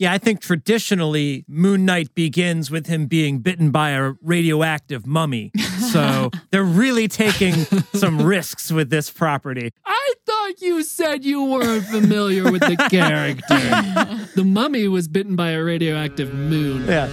Yeah, I think traditionally Moon Knight begins with him being bitten by a radioactive mummy. So they're really taking some risks with this property. I thought you said you weren't familiar with the character. The mummy was bitten by a radioactive moon. Yeah.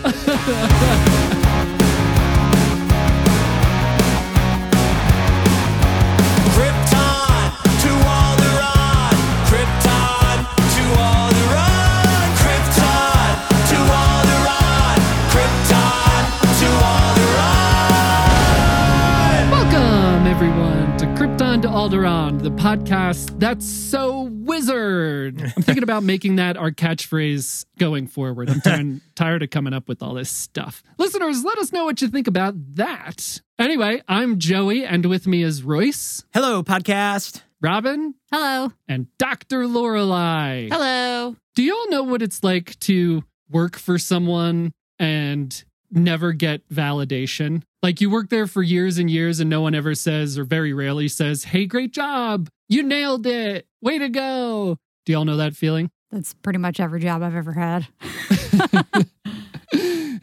Alderaan, the podcast that's so wizard. I'm thinking about making that our catchphrase going forward. I'm tired of coming up with all this stuff. Listeners, let us know what you think about that. Anyway, I'm Joey, and with me is Royce. Hello, podcast. Robin. Hello. And Dr. Lorelai. Hello. Do you all know what it's like to work for someone and never get validation? Like, you work there for years and years and no one ever says, or very rarely says, hey, great job. You nailed it. Way to go. Do y'all know that feeling? That's pretty much every job I've ever had.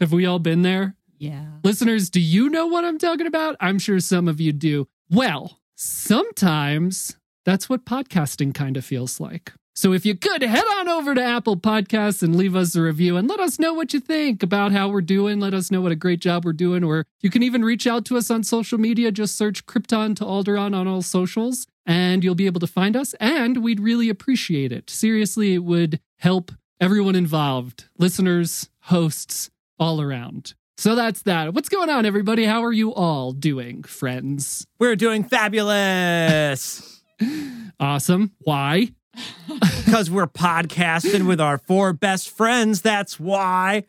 Have we all been there? Yeah. Listeners, do you know what I'm talking about? I'm sure some of you do. Well, sometimes that's what podcasting kind of feels like. So if you could, head on over to Apple Podcasts and leave us a review and let us know what you think about how we're doing. Let us know what a great job we're doing. Or you can even reach out to us on social media. Just search Krypton to Alderaan on all socials and you'll be able to find us. And we'd really appreciate it. Seriously, it would help everyone involved. Listeners, hosts, all around. So that's that. What's going on, everybody? How are you all doing, friends? We're doing fabulous. Awesome. Why? Because we're podcasting with our four best friends, that's why.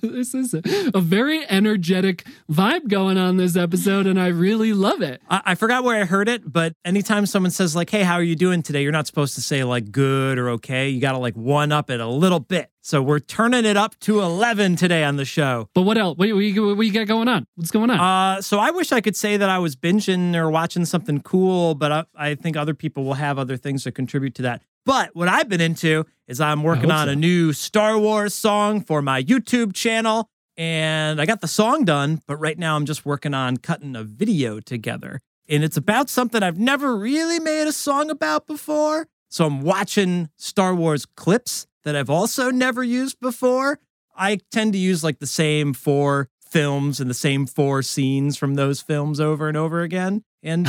This is a very energetic vibe going on this episode, and I really love it. I forgot where I heard it, but anytime someone says, like, hey, how are you doing today? You're not supposed to say, like, good or okay. You got to, like, one up it a little bit. So we're turning it up to 11 today on the show. But what else? What you got going on? What's going on? So I wish I could say that I was binging or watching something cool, but I think other people will have other things that contribute to that. But what I've been into is I'm working on a new Star Wars song for my YouTube channel. And I got the song done, but right now I'm just working on cutting a video together. And it's about something I've never really made a song about before. So I'm watching Star Wars clips that I've also never used before. I tend to use like the same four films and the same four scenes from those films over and over again. And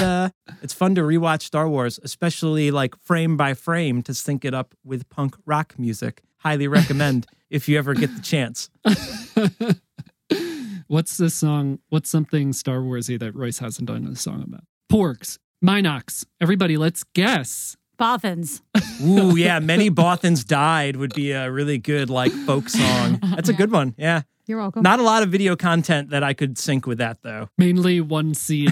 it's fun to rewatch Star Wars, especially like frame by frame, to sync it up with punk rock music. Highly recommend if you ever get the chance. What's this song? What's something Star Wars-y that Royce hasn't done a song about? Porgs, Minox. Everybody, let's guess. Bothans. Ooh, yeah. Many Bothans died would be a really good like folk song. That's a good one. Yeah. You're welcome. Not a lot of video content that I could sync with that, though. Mainly one scene.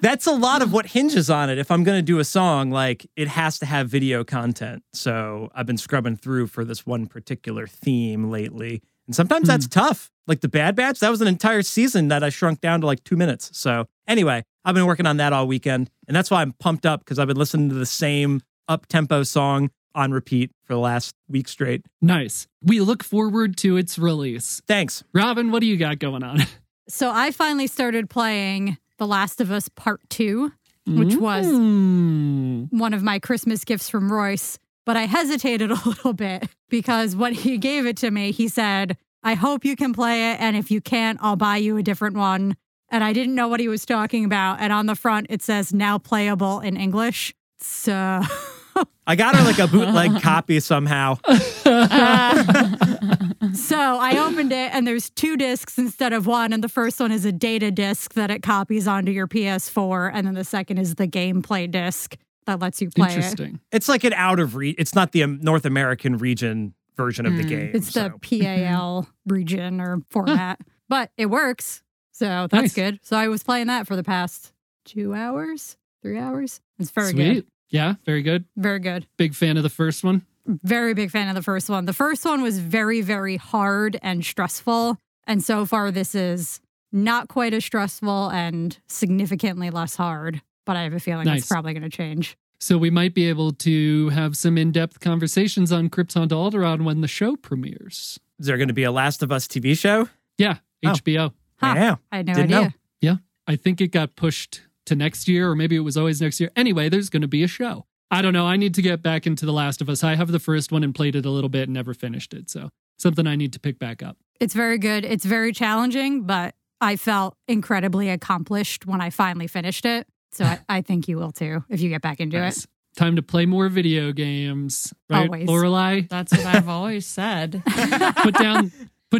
That's a lot of what hinges on it. If I'm going to do a song, like, it has to have video content. So I've been scrubbing through for this one particular theme lately. And sometimes that's tough. Like the Bad Batch, that was an entire season that I shrunk down to like 2 minutes. So anyway, I've been working on that all weekend. And that's why I'm pumped up, because I've been listening to the same up-tempo song on repeat for the last week straight. Nice. We look forward to its release. Thanks. Robin, what do you got going on? So I finally started playing The Last of Us Part Two, which was one of my Christmas gifts from Royce. But I hesitated a little bit because when he gave it to me, he said, I hope you can play it. And if you can't, I'll buy you a different one. And I didn't know what he was talking about. And on the front, it says now playable in English. So... I got her like a bootleg copy somehow. So I opened it and there's two discs instead of one. And the first one is a data disc that it copies onto your PS4. And then the second is the gameplay disc that lets you play it. It's like an out of reach. It's not the North American region version of the game. It's the PAL region or format. But it works. So that's good. So I was playing that for the past 2 hours, 3 hours. It's very good. Yeah, very good. Very good. Big fan of the first one? Very big fan of the first one. The first one was very, very hard and stressful. And so far, this is not quite as stressful and significantly less hard. But I have a feeling it's probably going to change. So we might be able to have some in-depth conversations on Krypton to Alderaan when the show premieres. Is there going to be a Last of Us TV show? Yeah, HBO. Huh. Yeah. I had no idea. Know. Yeah, I think it got pushed to next year, or maybe it was always next year. Anyway, there's going to be a show. I don't know. I need to get back into The Last of Us. I have the first one and played it a little bit and never finished it. So something I need to pick back up. It's very good. It's very challenging, but I felt incredibly accomplished when I finally finished it. So I think you will too, if you get back into nice. It. Time to play more video games, right, always. Lorelai? That's what I've always said. Put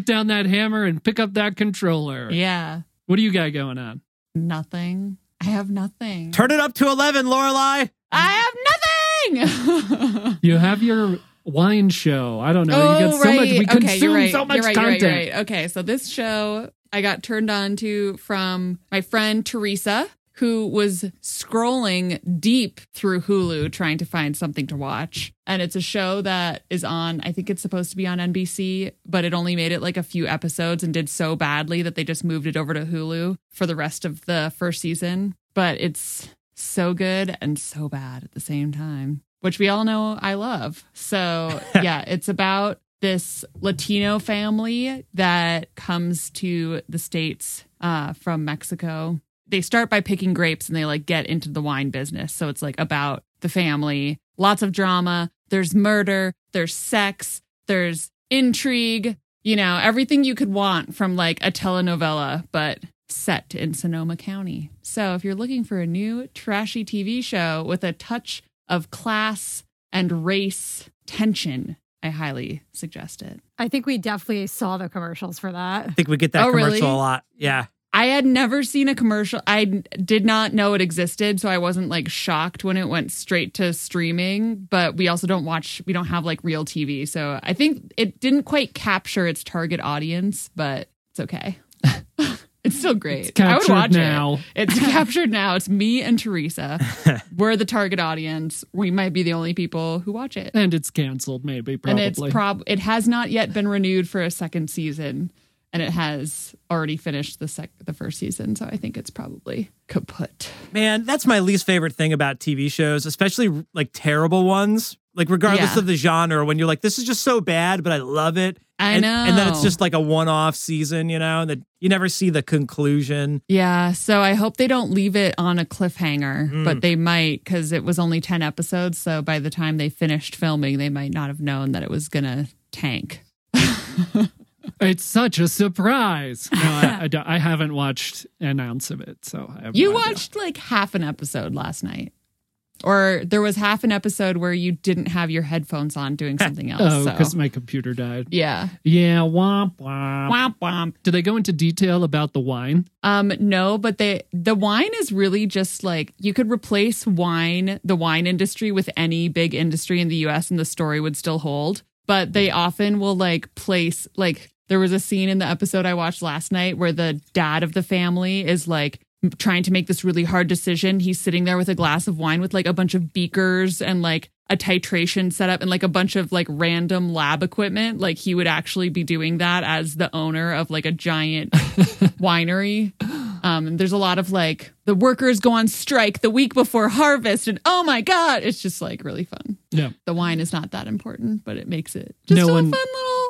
down that hammer and pick up that controller. Yeah. What do you got going on? Nothing. I have nothing. Turn it up to 11, Lorelai. I have nothing. You have your wine show. I don't know. Oh, you got so much. We consume so much content. You're right. Okay, so this show I got turned on to from my friend Teresa, who was scrolling deep through Hulu trying to find something to watch. And it's a show that is on, I think it's supposed to be on NBC, but it only made it like a few episodes and did so badly that they just moved it over to Hulu for the rest of the first season. But it's so good and so bad at the same time, which we all know I love. So yeah, it's about this Latino family that comes to the States from Mexico. They start by picking grapes and they like get into the wine business. So it's like about the family, lots of drama. There's murder, there's sex, there's intrigue, you know, everything you could want from like a telenovela, but set in Sonoma County. So if you're looking for a new trashy TV show with a touch of class and race tension, I highly suggest it. I think we definitely saw the commercials for that. I think we get that commercial really? A lot. Yeah. I had never seen a commercial. I did not know it existed, so I wasn't like shocked when it went straight to streaming. But we also don't have like real TV. So I think it didn't quite capture its target audience, but it's okay. It's still great. It's I would watch now. It's captured now. It's me and Teresa. We're the target audience. We might be the only people who watch it. And it's canceled maybe, probably. And it has not yet been renewed for a second season. And it has already finished the first season, so I think it's probably kaput. Man, that's my least favorite thing about TV shows, especially like terrible ones. Like regardless of the genre, when you're like, this is just so bad, but I love it. I know. And then it's just like a one-off season, you know, that you never see the conclusion. Yeah, so I hope they don't leave it on a cliffhanger, but they might, because it was only 10 episodes, so by the time they finished filming, they might not have known that it was going to tank. It's such a surprise. No, I haven't watched an ounce of it. So I have You no watched idea. Like half an episode last night. Or there was half an episode where you didn't have your headphones on doing something else. Oh, because my computer died. Yeah. Yeah, womp, womp. Womp, womp. Do they go into detail about the wine? No, but the wine is really just like, you could replace the wine industry with any big industry in the U.S. and the story would still hold. But they often will like place like... There was a scene in the episode I watched last night where the dad of the family is like trying to make this really hard decision. He's sitting there with a glass of wine with like a bunch of beakers and like a titration set up and like a bunch of like random lab equipment. Like he would actually be doing that as the owner of like a giant winery. And there's a lot of like the workers go on strike the week before harvest and oh my God, it's just like really fun. Yeah. The wine is not that important, but it makes it just a fun little.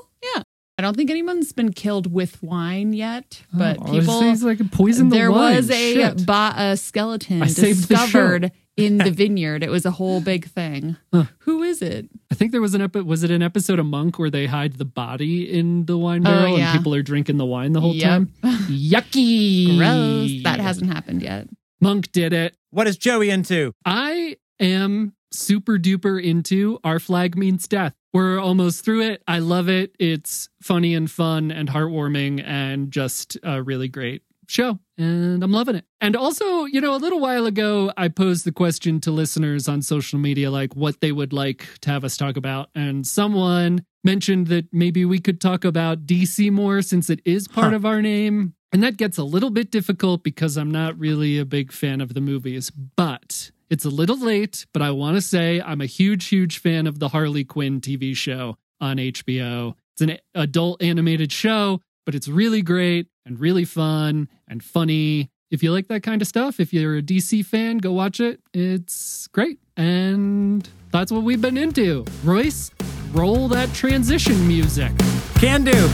I don't think anyone's been killed with wine yet, but people... It's like poison the there wine. Was a skeleton discovered in the vineyard. It was a whole big thing. Huh. Who is it? I think there was an episode... Was it an episode of Monk where they hide the body in the wine barrel and people are drinking the wine the whole time? Yucky! Gross. That hasn't happened yet. Monk did it. What is Joey into? I am super duper into Our Flag Means Death. We're almost through it. I love it. It's funny and fun and heartwarming and just a really great show. And I'm loving it. And also, you know, a little while ago, I posed the question to listeners on social media, like what they would like to have us talk about. And someone mentioned that maybe we could talk about DC more since it is part of our name. And that gets a little bit difficult because I'm not really a big fan of the movies, but... It's a little late, but I want to say I'm a huge, huge fan of the Harley Quinn TV show on HBO. It's an adult animated show, but it's really great and really fun and funny if you like that kind of stuff, if you're a DC fan, go watch it. It's great. And that's what we've been into. Royce, roll that transition music. Can do.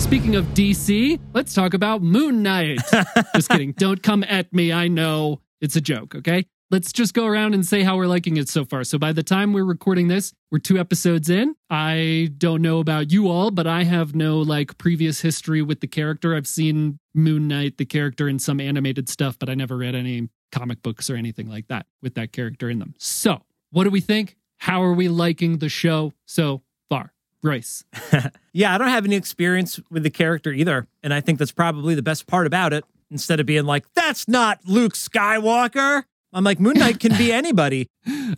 Speaking of DC, let's talk about Moon Knight. Just kidding. Don't come at me. I know it's a joke, okay? Let's just go around and say how we're liking it so far. So by the time we're recording this, we're 2 episodes in. I don't know about you all, but I have no previous history with the character. I've seen Moon Knight, the character, in some animated stuff, but I never read any comic books or anything like that with that character in them. So what do we think? How are we liking the show so far? Royce. Yeah, I don't have any experience with the character either. And I think that's probably the best part about it. Instead of being like, that's not Luke Skywalker. I'm like, Moon Knight can be anybody.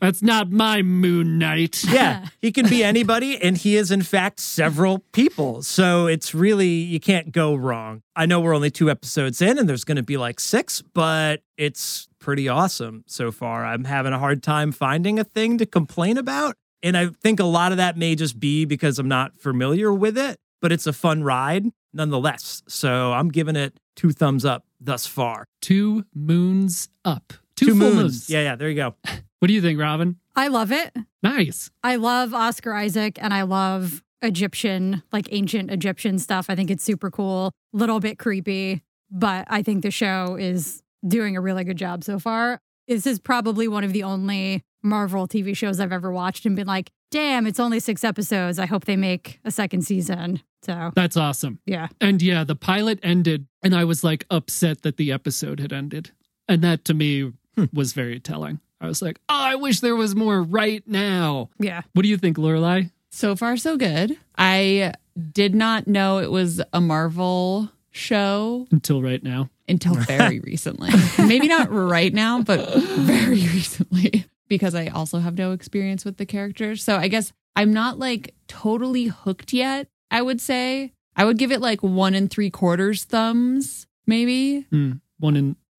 That's not my Moon Knight. Yeah, he can be anybody, and he is, in fact, several people. So it's really, you can't go wrong. I know we're only 2 episodes in, and there's going to be 6, but it's pretty awesome so far. I'm having a hard time finding a thing to complain about, and I think a lot of that may just be because I'm not familiar with it, but it's a fun ride nonetheless. So I'm giving it 2 thumbs up thus far. 2 moons up. 2 full moons. Yeah, there you go. What do you think, Robin? I love it. Nice. I love Oscar Isaac, and I love Egyptian, ancient Egyptian stuff. I think it's super cool, a little bit creepy, but I think the show is doing a really good job so far. This is probably one of the only Marvel TV shows I've ever watched and been like, damn, it's only 6 episodes. I hope they make a 2nd season. So that's awesome. Yeah. And yeah, the pilot ended, and I was upset that the episode had ended. And that to me was very telling. I was like, oh, I wish there was more right now. Yeah. What do you think, Lorelai? So far, so good. I did not know it was a Marvel show. Until right now. Until very recently. Maybe not right now, but very recently. Because I also have no experience with the characters. So I guess I'm not totally hooked yet, I would say. I would give it 1 3/4 thumbs, maybe. 1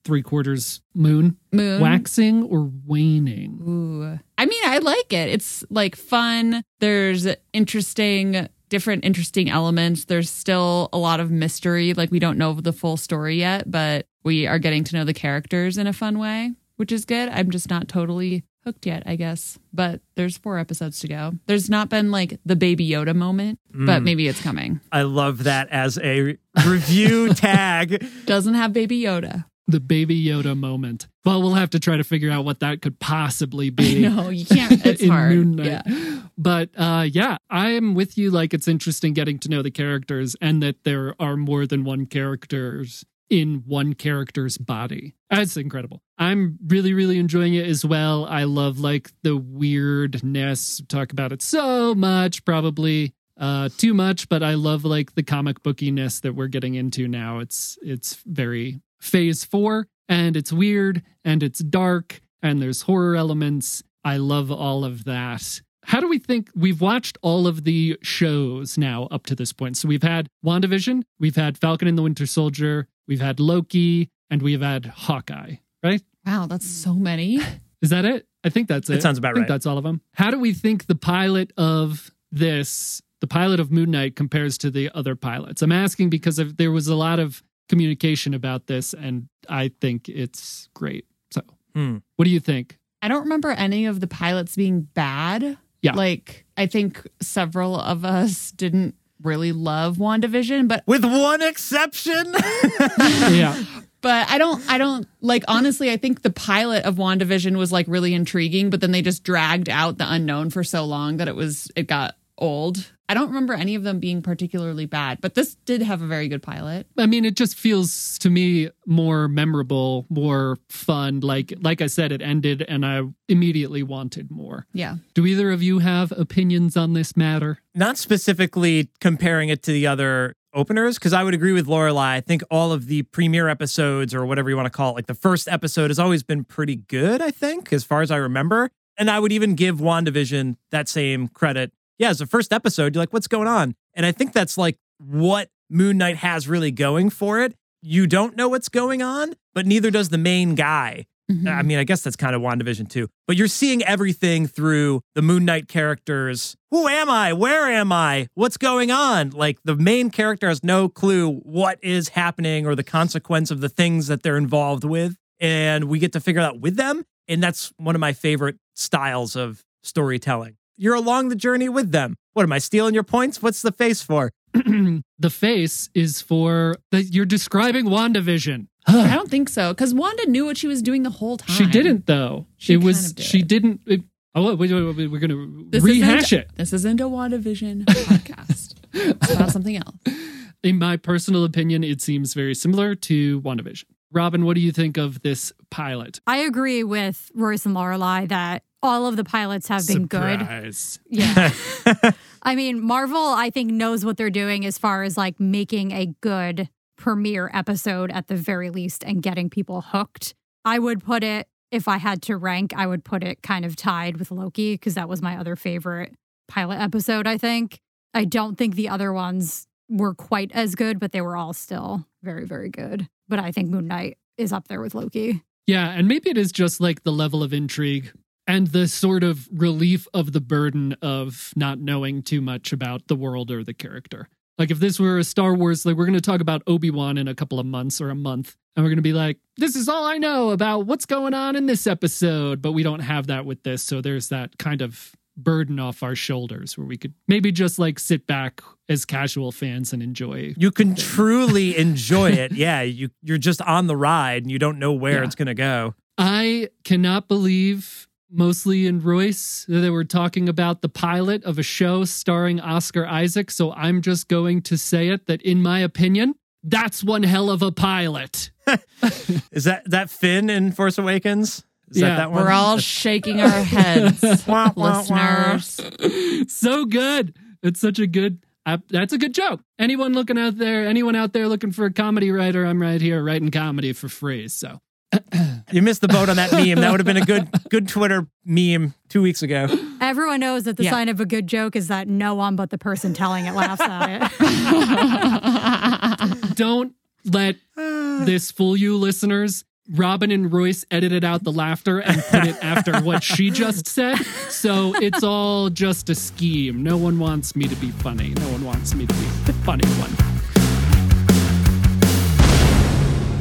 3/4 moon. Waxing or waning? Ooh. I mean, I like it. It's fun. There's interesting elements. There's still a lot of mystery. We don't know the full story yet, but we are getting to know the characters in a fun way, which is good. I'm just not totally hooked yet, I guess. But there's 4 episodes to go. There's not been the Baby Yoda moment, but maybe it's coming. I love that as a review tag. Doesn't have Baby Yoda. The Baby Yoda moment. Well, we'll have to try to figure out what that could possibly be. No, you can't. It's hard. Moon Knight. Yeah. But yeah, I'm with you. It's interesting getting to know the characters and that there are more than one characters in one character's body. That's incredible. I'm really, really enjoying it as well. I love the weirdness. Talk about it so much, probably. Too much, but I love the comic bookiness that we're getting into now. It's very phase 4, and it's weird, and it's dark, and there's horror elements. I love all of that. How do we think? We've watched all of the shows now up to this point. So we've had WandaVision, we've had Falcon and the Winter Soldier, we've had Loki, and we've had Hawkeye, right? Wow, that's so many. Is that it? I think that's it. That sounds about right. That's all of them. How do we think the pilot of this... The pilot of Moon Knight compares to the other pilots? I'm asking because there was a lot of communication about this, and I think it's great. So what do you think? I don't remember any of the pilots being bad. Yeah. I think several of us didn't really love WandaVision, but... With one exception? Yeah. But I don't honestly, I think the pilot of WandaVision was really intriguing, but then they just dragged out the unknown for so long that it got old. I don't remember any of them being particularly bad, but this did have a very good pilot. I mean, it just feels to me more memorable, more fun. Like I said, it ended and I immediately wanted more. Yeah. Do either of you have opinions on this matter? Not specifically comparing it to the other openers, because I would agree with Lorelai. I think all of the premiere episodes, or whatever you want to call it, the first episode has always been pretty good, I think, as far as I remember. And I would even give WandaVision that same credit. Yeah, it's the first episode. You're what's going on? And I think that's what Moon Knight has really going for it. You don't know what's going on, but neither does the main guy. Mm-hmm. I mean, I guess that's kind of WandaVision too. But you're seeing everything through the Moon Knight characters. Who am I? Where am I? What's going on? Like, the main character has no clue what is happening or the consequence of the things that they're involved with. And we get to figure it out with them. And that's one of my favorite styles of storytelling. You're along the journey with them. What, am I stealing your points? What's the face for? The face is for that you're describing WandaVision. I don't think so, because Wanda knew what she was doing the whole time. She didn't, though. She didn't. We're going to rehash it. This isn't a WandaVision podcast. It's about something else. In my personal opinion, it seems very similar to WandaVision. Robin, what do you think of this pilot? I agree with Royce and Lorelei that all of the pilots have been good. Yeah. I mean, Marvel, I think, knows what they're doing as far as like making a good premiere episode at the very least and getting people hooked. I would put it, if I had to rank, I would put it kind of tied with Loki because that was my other favorite pilot episode, I think. I don't think the other ones were quite as good, but they were all still very, very good. But I think Moon Knight is up there with Loki. Yeah, and maybe it is just like the level of intrigue and the sort of relief of the burden of not knowing too much about the world or the character. Like, if this were a Star Wars, like, we're going to talk about Obi-Wan in a couple of months or a month, and we're going to be like, this is all I know about what's going on in this episode, but we don't have that with this, so there's that kind of burden off our shoulders where we could maybe just, like, sit back as casual fans and enjoy. You can truly enjoy it, yeah. You're just on the ride, and you don't know where it's going to go. I cannot believe... Mostly in Royce, they were talking about the pilot of a show starring Oscar Isaac, so I'm just going to say it that in my opinion, that's one hell of a pilot. Is that Finn in Force Awakens? Is that one? We're all shaking our heads, listeners. So good. It's such a good... that's a good joke. Anyone out there looking for a comedy writer, I'm right here writing comedy for free, so... You missed the boat on that meme. That would have been a good Twitter meme 2 weeks ago. Everyone knows that the sign of a good joke is that no one but the person telling it laughs at it. Don't let this fool you, listeners. Robin and Royce edited out the laughter and put it after what she just said. So it's all just a scheme. No one wants me to be funny. No one wants me to be the funny one.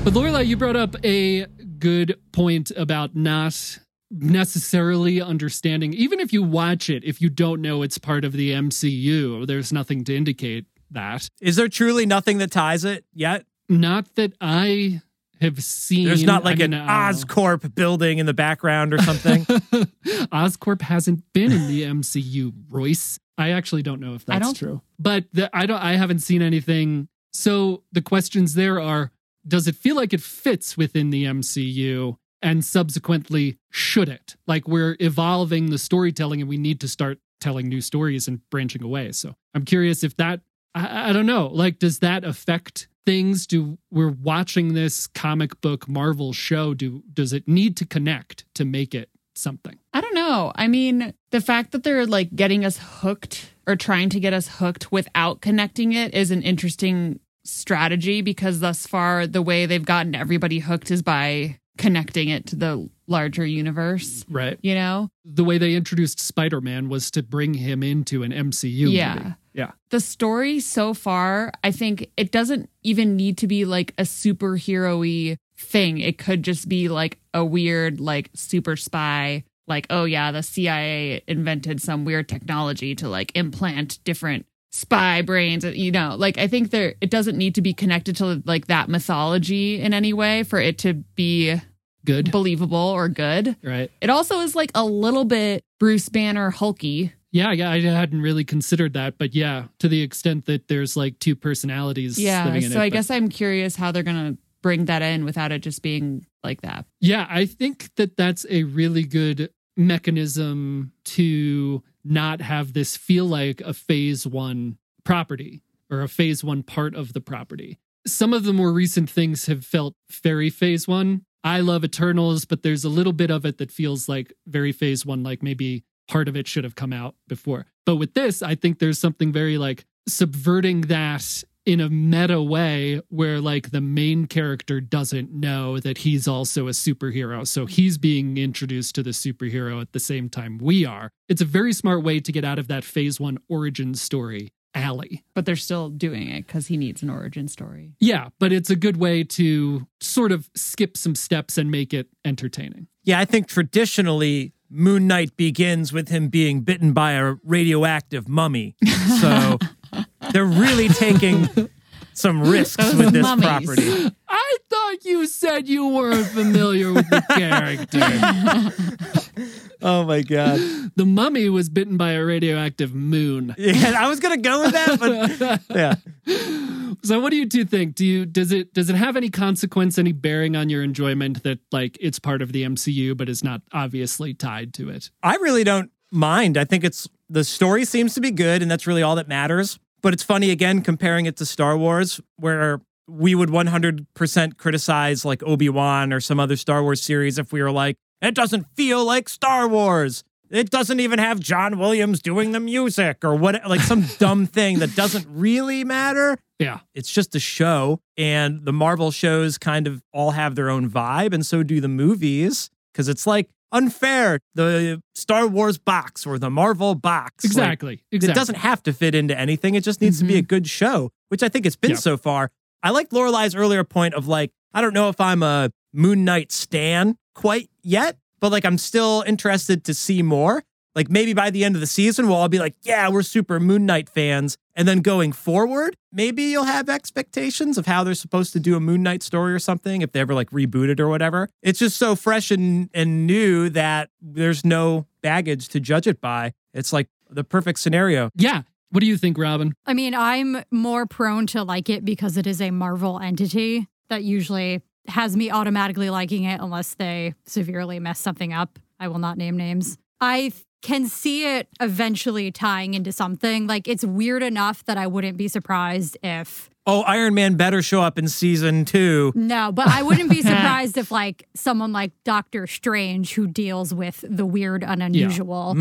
But Lorelai, you brought up a good point about not necessarily understanding. Even if you watch it, if you don't know it's part of the MCU, there's nothing to indicate that. Is there truly nothing that ties it yet? Not that I have seen. There's not like Oscorp building in the background or something? Oscorp hasn't been in the MCU, Royce. I actually don't know if that's true. But I haven't seen anything. So the questions there are, does it feel like it fits within the MCU? And subsequently, should it? Like, we're evolving the storytelling and we need to start telling new stories and branching away. So I'm curious if that, I don't know, like, does that affect things? We're watching this comic book Marvel show. Does it need to connect to make it something? I don't know. I mean, the fact that they're like getting us hooked or trying to get us hooked without connecting it is an interesting strategy, because thus far the way they've gotten everybody hooked is by connecting it to the larger universe. Right. You know? The way they introduced Spider-Man was to bring him into an MCU movie. Yeah. The story so far, I think it doesn't even need to be like a superhero-y thing. It could just be like a weird like super spy, like, oh yeah, the CIA invented some weird technology to like implant different spy brains, you know, like I think it doesn't need to be connected to like that mythology in any way for it to be good, believable, or good. Right. It also is like a little bit Bruce Banner hulky. Yeah, I hadn't really considered that, but yeah, to the extent that there's like two personalities. Yeah, living in so it, I guess I'm curious how they're gonna bring that in without it just being like that. Yeah, I think that's a really good mechanism to not have this feel like a phase one property or a phase one part of the property. Some of the more recent things have felt very phase one. I love Eternals, but there's a little bit of it that feels like very phase one, like maybe part of it should have come out before. But with this, I think there's something very like subverting that in a meta way where like the main character doesn't know that he's also a superhero. So he's being introduced to the superhero at the same time we are. It's a very smart way to get out of that phase one origin story alley. But they're still doing it because he needs an origin story. Yeah, but it's a good way to sort of skip some steps and make it entertaining. Yeah, I think traditionally Moon Knight begins with him being bitten by a radioactive mummy. So... They're really taking some risks with this property. I thought you said you weren't familiar with the character. Oh, my God. The mummy was bitten by a radioactive moon. Yeah, I was going to go with that, but yeah. So what do you two think? Does it have any consequence, any bearing on your enjoyment that like it's part of the MCU but is not obviously tied to it? I really don't mind. I think the story seems to be good, and that's really all that matters. But it's funny, again, comparing it to Star Wars, where we would 100% criticize like Obi-Wan or some other Star Wars series if we were like, it doesn't feel like Star Wars. It doesn't even have John Williams doing the music or what, like some dumb thing that doesn't really matter. Yeah. It's just a show, and the Marvel shows kind of all have their own vibe, and so do the movies, because it's like, unfair, the Star Wars box or the Marvel box. Exactly. Like, exactly. It doesn't have to fit into anything. It just needs to be a good show, which I think it's been so far. I like Lorelai's earlier point of like, I don't know if I'm a Moon Knight stan quite yet, but like I'm still interested to see more. Like maybe by the end of the season, we'll all be like, yeah, we're super Moon Knight fans. And then going forward, maybe you'll have expectations of how they're supposed to do a Moon Knight story or something if they ever like reboot it or whatever. It's just so fresh and new that there's no baggage to judge it by. It's like the perfect scenario. Yeah. What do you think, Robin? I mean, I'm more prone to like it because it is a Marvel entity that usually has me automatically liking it unless they severely mess something up. I will not name names. I can see it eventually tying into something. Like, it's weird enough that I wouldn't be surprised if... Oh, Iron Man better show up in season 2. No, but I wouldn't be surprised if, like, someone like Doctor Strange, who deals with the weird and unusual,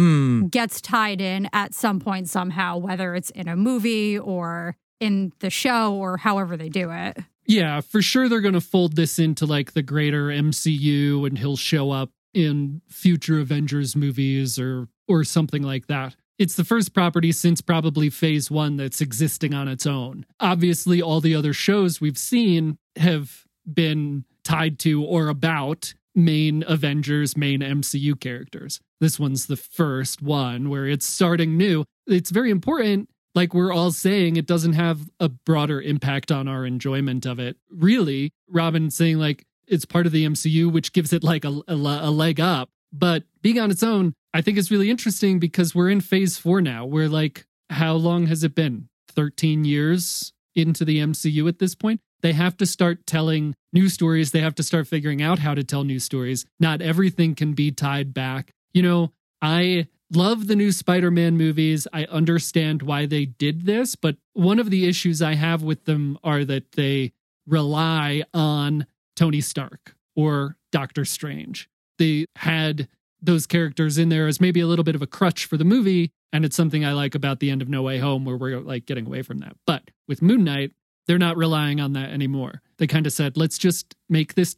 gets tied in at some point somehow, whether it's in a movie or in the show or however they do it. Yeah, for sure they're going to fold this into, like, the greater MCU, and he'll show up in future Avengers movies or something like that. It's the first property since probably phase one that's existing on its own. Obviously, all the other shows we've seen have been tied to or about main Avengers, main MCU characters. This one's the first one where it's starting new. It's very important. Like we're all saying, it doesn't have a broader impact on our enjoyment of it. Really, Robin saying like, it's part of the MCU, which gives it like a leg up. But being on its own, I think is really interesting because we're in phase 4 now. We're like, how long has it been? 13 years into the MCU at this point? They have to start telling new stories. They have to start figuring out how to tell new stories. Not everything can be tied back. You know, I love the new Spider-Man movies. I understand why they did this. But one of the issues I have with them are that they rely on Tony Stark or Doctor Strange. They had those characters in there as maybe a little bit of a crutch for the movie, and it's something I like about the end of No Way Home where we're like getting away from that. But with Moon Knight, they're not relying on that anymore. They kind of said, let's just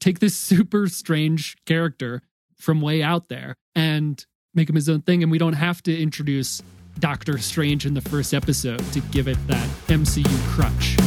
take this super strange character from way out there and make him his own thing, and we don't have to introduce Doctor Strange in the first episode to give it that MCU crutch.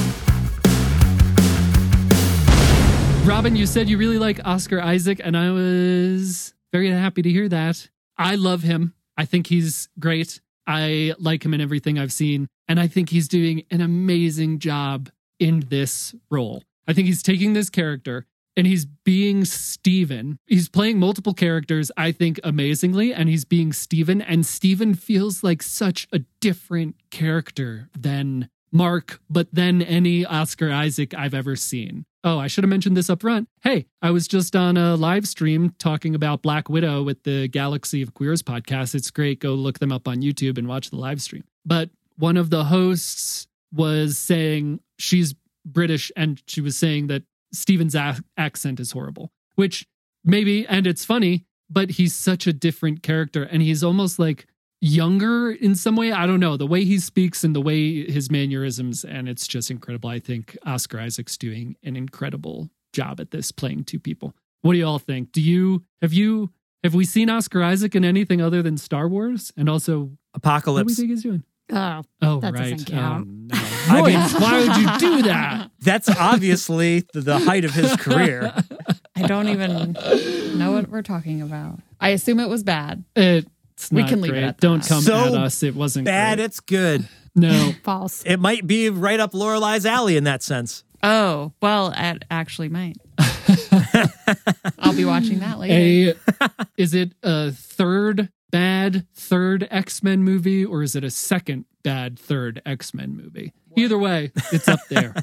Robin, you said you really like Oscar Isaac, and I was very happy to hear that. I love him. I think he's great. I like him in everything I've seen, and I think he's doing an amazing job in this role. I think he's taking this character, and he's being Steven. He's playing multiple characters, I think, amazingly, and he's being Steven, and Steven feels like such a different character than Mark, but then any Oscar Isaac I've ever seen. Oh, I should have mentioned this up front. Hey, I was just on a live stream talking about Black Widow with the Galaxy of Queers podcast. It's great. Go look them up on YouTube and watch the live stream. But one of the hosts was saying she's British, and she was saying that Steven's accent is horrible, which maybe, and it's funny, but he's such a different character. And he's almost like younger in some way. I don't know. The way he speaks and the way his mannerisms, and it's just incredible. I think Oscar Isaac's doing an incredible job at this, playing two people. What do you all think? Have we seen Oscar Isaac in anything other than Star Wars? And also Apocalypse. What do we think he's doing? Oh, that right. Doesn't count. No. I mean, why would you do that? That's obviously the height of his career. I don't even know what we're talking about. I assume it was bad. It's not great. We can leave it at that. Don't come at us. It wasn't bad. Great. It's good. No. False. It might be right up Lorelai's alley in that sense. Oh, well, it actually might. I'll be watching that later. Is it a third X-Men movie, or is it a second bad third X-Men movie? Either way, it's up there.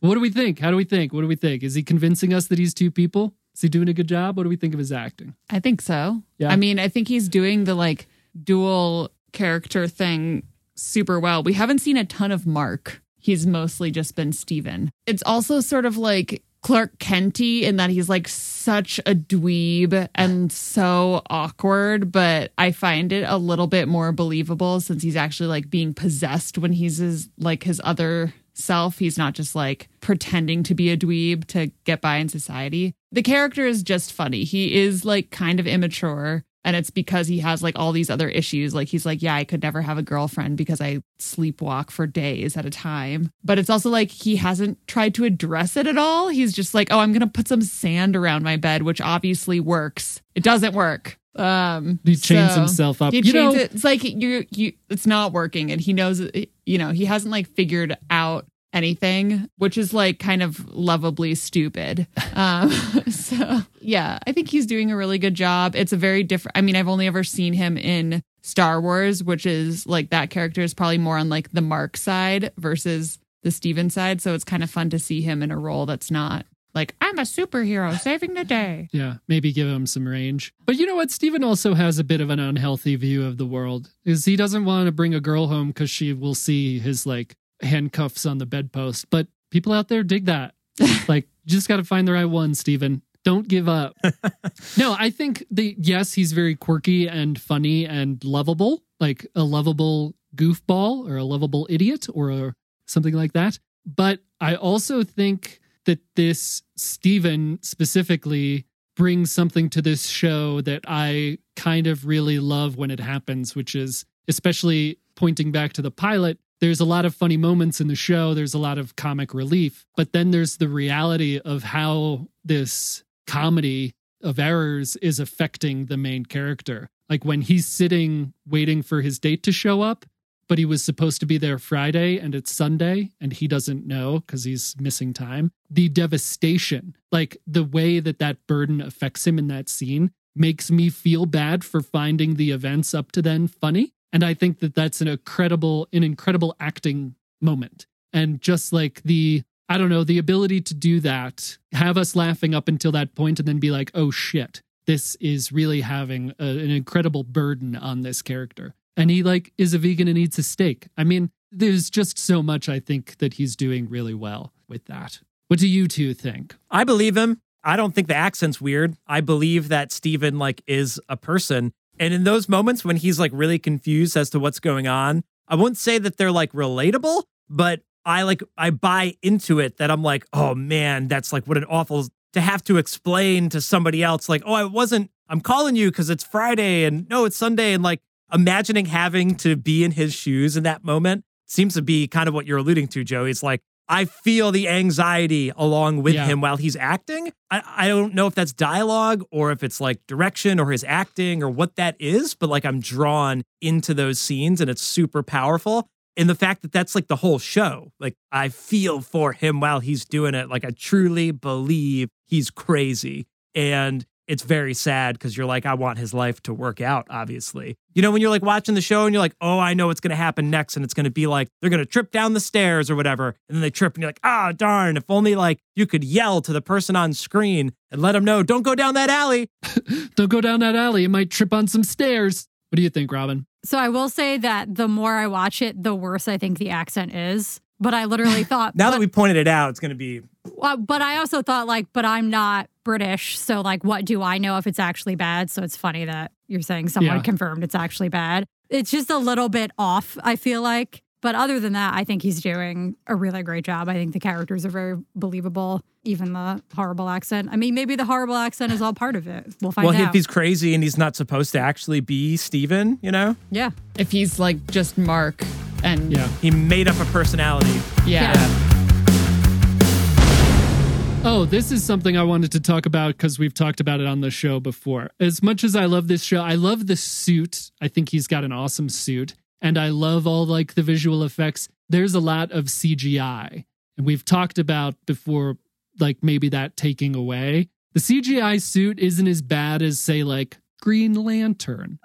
What do we think? How do we think? What do we think? Is he convincing us that he's two people? Is he doing a good job? What do we think of his acting? I think so. Yeah. I mean, I think he's doing the like dual character thing super well. We haven't seen a ton of Mark. He's mostly just been Steven. It's also sort of like Clark Kent-y in that he's like such a dweeb and so awkward, but I find it a little bit more believable since he's actually like being possessed when he's his other self. He's not just like pretending to be a dweeb to get by in society. The character is just funny. He is like kind of immature, and it's because he has like all these other issues. Like he's like, yeah, I could never have a girlfriend because I sleepwalk for days at a time. But it's also like he hasn't tried to address it at all. He's just like, oh, I'm going to put some sand around my bed, which obviously works. It doesn't work. He chains himself up. He chains it. It's like it's not working. And he knows, you know, he hasn't like figured out anything, which is like kind of lovably stupid. So yeah, I think he's doing a really good job. It's a very different, I mean, I've only ever seen him in Star Wars, which is like that character is probably more on like the Mark side versus the Steven side. So it's kind of fun to see him in a role that's not like, I'm a superhero saving the day. Yeah, maybe give him some range. But you know what? Steven also has a bit of an unhealthy view of the world. Is he doesn't want to bring a girl home because she will see his like handcuffs on the bedpost, but people out there dig that. Like, you just got to find the right one, Steven. Don't give up. No, I think yes, he's very quirky and funny and lovable, like a lovable goofball or a lovable idiot or something like that. But I also think that this Steven specifically brings something to this show that I kind of really love when it happens, which is especially pointing back to the pilot. There's a lot of funny moments in the show. There's a lot of comic relief. But then there's the reality of how this comedy of errors is affecting the main character. Like when he's sitting waiting for his date to show up, but he was supposed to be there Friday and it's Sunday and he doesn't know because he's missing time. The devastation, like the way that burden affects him in that scene, makes me feel bad for finding the events up to then funny. And I think that that's an incredible acting moment. And just like the ability to do that, have us laughing up until that point and then be like, oh shit, this is really having an incredible burden on this character. And he like is a vegan and eats a steak. I mean, there's just so much I think that he's doing really well with that. What do you two think? I believe him. I don't think the accent's weird. I believe that Steven like is a person. And in those moments when he's like really confused as to what's going on, I wouldn't say that they're like relatable, but I buy into it that I'm like, oh man, that's like what an awful to have to explain to somebody else. Like, oh, I'm calling you because it's Friday and no, it's Sunday. And like imagining having to be in his shoes in that moment seems to be kind of what you're alluding to, Joey. It's like, I feel the anxiety along with him while he's acting. I don't know if that's dialogue or if it's like direction or his acting or what that is, but like I'm drawn into those scenes and it's super powerful. And the fact that that's like the whole show, like I feel for him while he's doing it. Like I truly believe he's crazy. And it's very sad because you're like, I want his life to work out, obviously. You know, when you're like watching the show and you're like, oh, I know what's going to happen next. And it's going to be like, they're going to trip down the stairs or whatever. And then they trip and you're like, ah, darn, if only like you could yell to the person on screen and let them know, don't go down that alley. Don't go down that alley. It might trip on some stairs. What do you think, Robin? So I will say that the more I watch it, the worse I think the accent is. But I literally thought... now that we pointed it out, it's going to be... But I also thought, like, but I'm not British, so, like, what do I know if it's actually bad? So it's funny that you're saying someone confirmed it's actually bad. It's just a little bit off, I feel like. But other than that, I think he's doing a really great job. I think the characters are very believable, even the horrible accent. I mean, maybe the horrible accent is all part of it. We'll find out. Well, if he's crazy and he's not supposed to actually be Steven, you know? Yeah. If he's like just Mark and... Yeah. He made up a personality. Yeah. Oh, this is something I wanted to talk about because we've talked about it on the show before. As much as I love this show, I love the suit. I think he's got an awesome suit. And I love all like the visual effects. There's a lot of CGI. And we've talked about before, like maybe that taking away. The CGI suit isn't as bad as, say, like Green Lantern.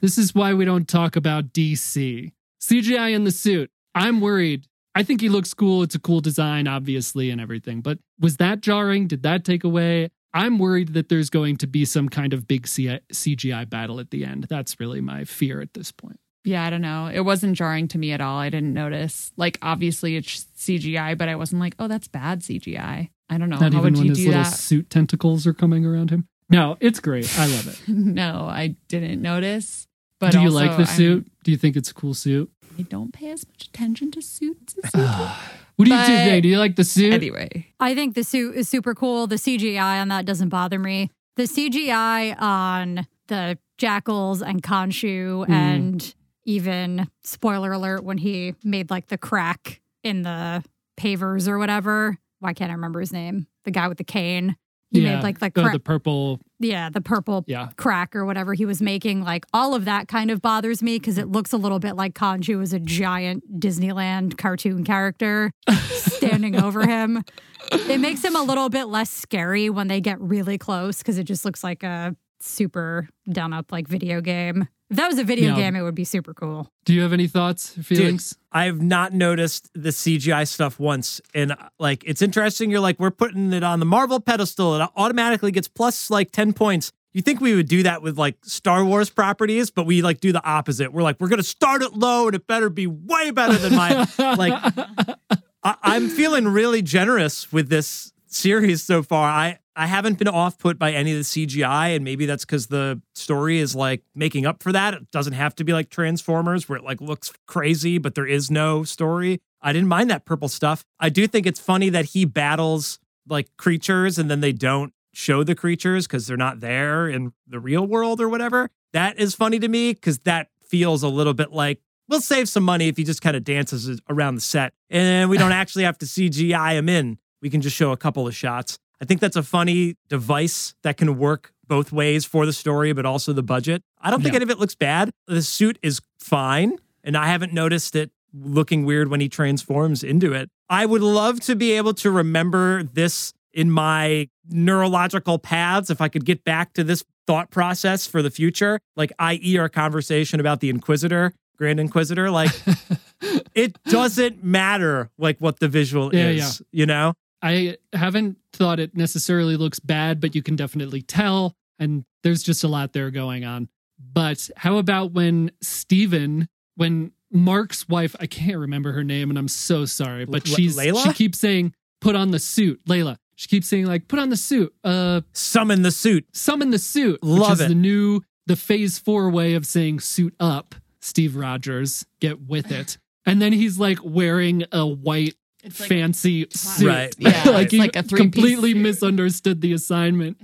This is why we don't talk about DC. CGI in the suit. I'm worried. I think he looks cool. It's a cool design, obviously, and everything. But was that jarring? Did that take away? I'm worried that there's going to be some kind of big CGI battle at the end. That's really my fear at this point. Yeah, I don't know. It wasn't jarring to me at all. I didn't notice. Like, obviously, it's CGI, but I wasn't like, oh, that's bad CGI. I don't know. Not how even would when you his do little that? Suit tentacles are coming around him. No, it's great. I love it. No, I didn't notice. But do you also, like the suit? Do you think it's a cool suit? I don't pay as much attention to suits. What do you do today? Do you like the suit? Anyway. I think the suit is super cool. The CGI on that doesn't bother me. The CGI on the jackals and Khonshu and even, spoiler alert, when he made like the crack in the pavers or whatever. Why can't I remember his name? The guy with the cane. He made like the purple. Yeah, the purple crack or whatever he was making. Like all of that kind of bothers me because it looks a little bit like Khonshu is a giant Disneyland cartoon character standing over him. It makes him a little bit less scary when they get really close because it just looks like a super done up like video game. If that was a video game, it would be super cool. Do you have any thoughts, Felix? Dude, I've not noticed the CGI stuff once. And like, it's interesting. You're like, we're putting it on the Marvel pedestal. It automatically gets plus like 10 points. You think we would do that with like Star Wars properties, but we like do the opposite. We're like, we're going to start it low and it better be way better than mine. Like, I'm feeling really generous with this series so far. I haven't been off-put by any of the CGI, and maybe that's because the story is, like, making up for that. It doesn't have to be like Transformers, where it, like, looks crazy, but there is no story. I didn't mind that purple stuff. I do think it's funny that he battles, like, creatures, and then they don't show the creatures because they're not there in the real world or whatever. That is funny to me because that feels a little bit like, we'll save some money if he just kind of dances around the set, and we don't actually have to CGI him in. We can just show a couple of shots. I think that's a funny device that can work both ways for the story, but also the budget. I don't think any of it looks bad. The suit is fine, and I haven't noticed it looking weird when he transforms into it. I would love to be able to remember this in my neurological paths if I could get back to this thought process for the future, like i.e. our conversation about the Inquisitor, Grand Inquisitor. Like, it doesn't matter like what the visual is, you know? I haven't thought it necessarily looks bad, but you can definitely tell. And there's just a lot there going on. But how about when Steven, when Mark's wife, I can't remember her name and I'm so sorry, but she keeps saying, put on the suit, Layla. She keeps saying like, put on the suit. Summon the suit. Summon the suit. Love it. Which is the phase 4 way of saying suit up, Steve Rogers, get with it. And then he's like wearing a white, it's like fancy suit. Right. Yeah, like you like completely suit. Misunderstood the assignment.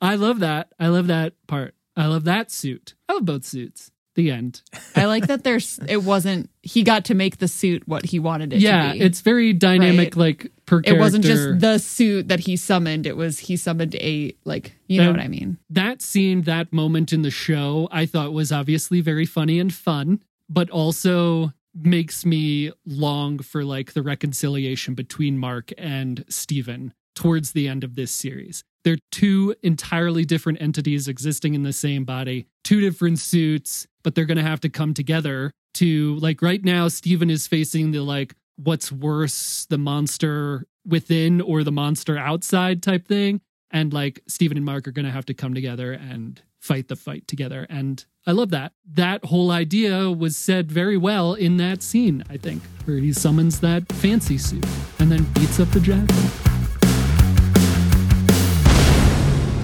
I love that. I love that part. I love that suit. I love both suits. The end. I like that it wasn't, he got to make the suit what he wanted it to be. Yeah, it's very dynamic, right? Like per character. It wasn't just the suit that he summoned. It was he summoned a, like, you know what I mean? That scene, that moment in the show, I thought was obviously very funny and fun, but also makes me long for like the reconciliation between Mark and Steven towards the end of this series. They're two entirely different entities existing in the same body, two different suits, but they're going to have to come together to like right now Steven is facing the like what's worse, the monster within or the monster outside type thing. And like Steven and Mark are going to have to come together and fight the fight together. And I love that. That whole idea was said very well in that scene, I think, where he summons that fancy suit and then beats up the jackal.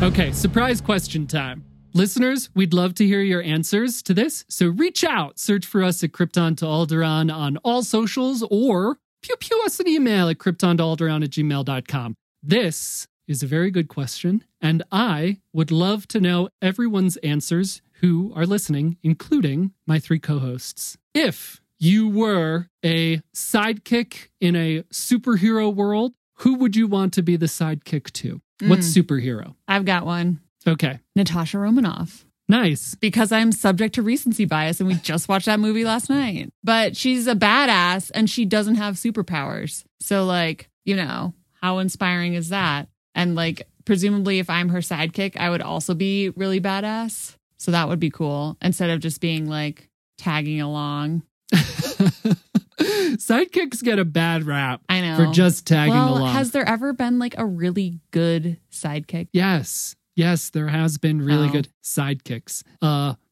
Okay, surprise question time. Listeners, we'd love to hear your answers to this, so reach out. Search for us at Krypton to Alderaan on all socials, or pew-pew us an email at kryptontoalderaan@gmail.com. This is a very good question, and I would love to know everyone's answers who are listening, including my three co-hosts. If you were a sidekick in a superhero world, who would you want to be the sidekick to? What superhero? I've got one. Okay. Natasha Romanoff. Nice. Because I'm subject to recency bias, and we just watched that movie last night. But she's a badass, and she doesn't have superpowers. So, like, you know, how inspiring is that? And, like, presumably if I'm her sidekick, I would also be really badass. So that would be cool. Instead of just being, like, tagging along. Sidekicks get a bad rap. I know. For just tagging along. Has there ever been, like, a really good sidekick? Yes. Yes, there has been really good sidekicks.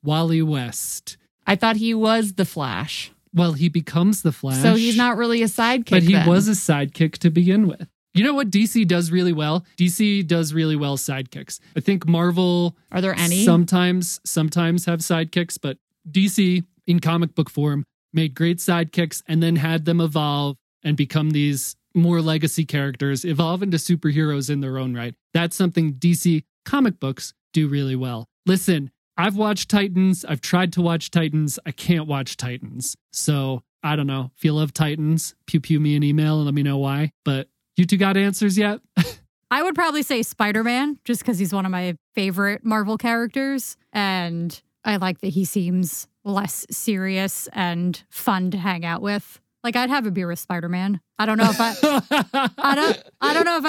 Wally West. I thought he was the Flash. Well, he becomes the Flash. So he's not really a sidekick. But he was a sidekick to begin with. You know what DC does really well? DC does really well sidekicks. I think Marvel... Are there any? Sometimes have sidekicks, but DC, in comic book form, made great sidekicks and then had them evolve and become these more legacy characters, evolve into superheroes in their own right. That's something DC... comic books do really well. Listen, I've watched Titans. I've tried to watch Titans. I can't watch Titans. So I don't know. If you love Titans, pew me an email and let me know why. But you two got answers yet? I would probably say Spider-Man, just because he's one of my favorite Marvel characters. And I like that he seems less serious and fun to hang out with. Like, I'd have a beer with Spider-Man. I don't know if I'd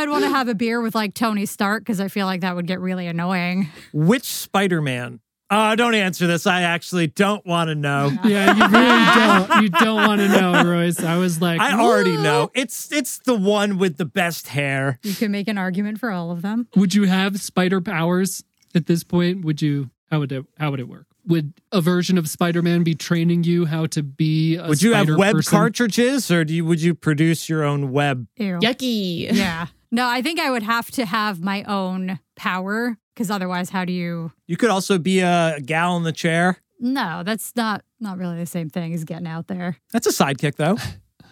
want to have a beer with, like, Tony Stark, because I feel like that would get really annoying. Which Spider-Man? Don't answer this. I actually don't want to know. Yeah, you really don't. You don't want to know, Royce. I was like, I already know. It's the one with the best hair. You can make an argument for all of them. Would you have spider powers at this point? Would you? How would it work? Would a version of Spider-Man be training you how to be a Would you have web person? Cartridges, or would you produce your own web? Ew. Yucky. Yeah. No, I think I would have to have my own power, because otherwise how do you... You could also be a gal in the chair. No, that's not really the same thing as getting out there. That's a sidekick, though.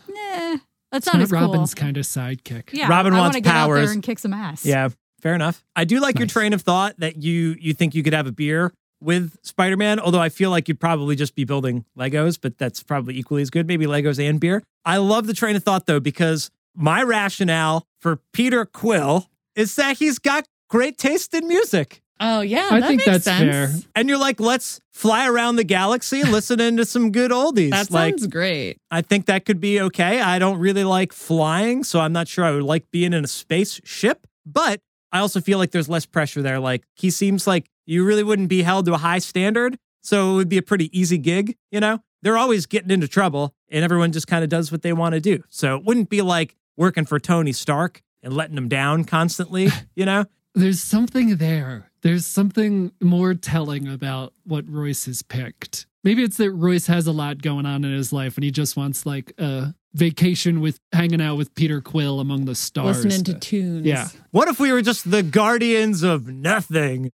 Nah, that's not as Robin's cool. Kind of sidekick. Yeah, Robin wants powers. I want to get out there and kick some ass. Yeah, fair enough. I do like your train of thought that you think you could have a beer with Spider-Man, although I feel like you'd probably just be building Legos, but that's probably equally as good. Maybe Legos and beer. I love the train of thought, though, because my rationale for Peter Quill is that he's got great taste in music. Oh, yeah, I think that's fair. And you're like, let's fly around the galaxy listening to some good oldies. That sounds great. I think that could be okay. I don't really like flying, so I'm not sure I would like being in a spaceship, but I also feel like there's less pressure there. Like, he seems like you really wouldn't be held to a high standard, so it would be a pretty easy gig, you know? They're always getting into trouble, and everyone just kind of does what they want to do. So it wouldn't be like working for Tony Stark and letting him down constantly, you know? There's something there. There's something more telling about what Royce has picked. Maybe it's that Royce has a lot going on in his life, and he just wants, like, a vacation with hanging out with Peter Quill among the stars. Listening to tunes. Yeah. What if we were just the guardians of nothing?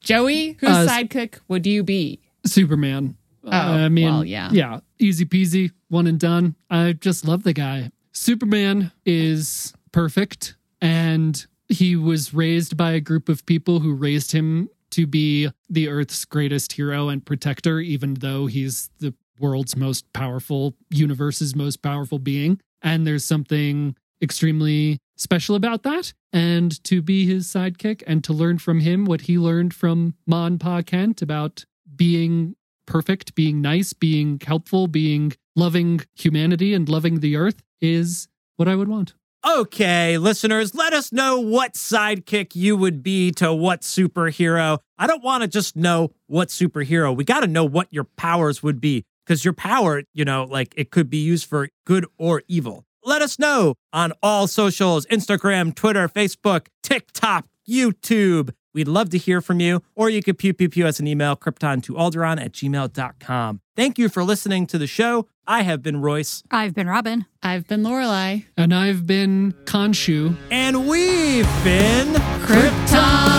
Joey, whose sidekick would you be? Superman. Yeah, easy peasy, one and done. I just love the guy. Superman is perfect, and he was raised by a group of people who raised him to be the Earth's greatest hero and protector, even though he's the world's most powerful, universe's most powerful being. And there's something extremely special about that. And to be his sidekick and to learn from him what he learned from Ma and Pa Kent about being perfect, being nice, being helpful, being loving humanity and loving the Earth is what I would want. Okay, listeners, let us know what sidekick you would be to what superhero. I don't want to just know what superhero. We got to know what your powers would be, because your power, you know, like, it could be used for good or evil. Let us know on all socials, Instagram, Twitter, Facebook, TikTok, YouTube. We'd love to hear from you. Or you could pew us an email, kryptontoalderaan@gmail.com. Thank you for listening to the show. I have been Royce. I've been Robin. I've been Lorelai. And I've been Khonshu. And we've been Krypton.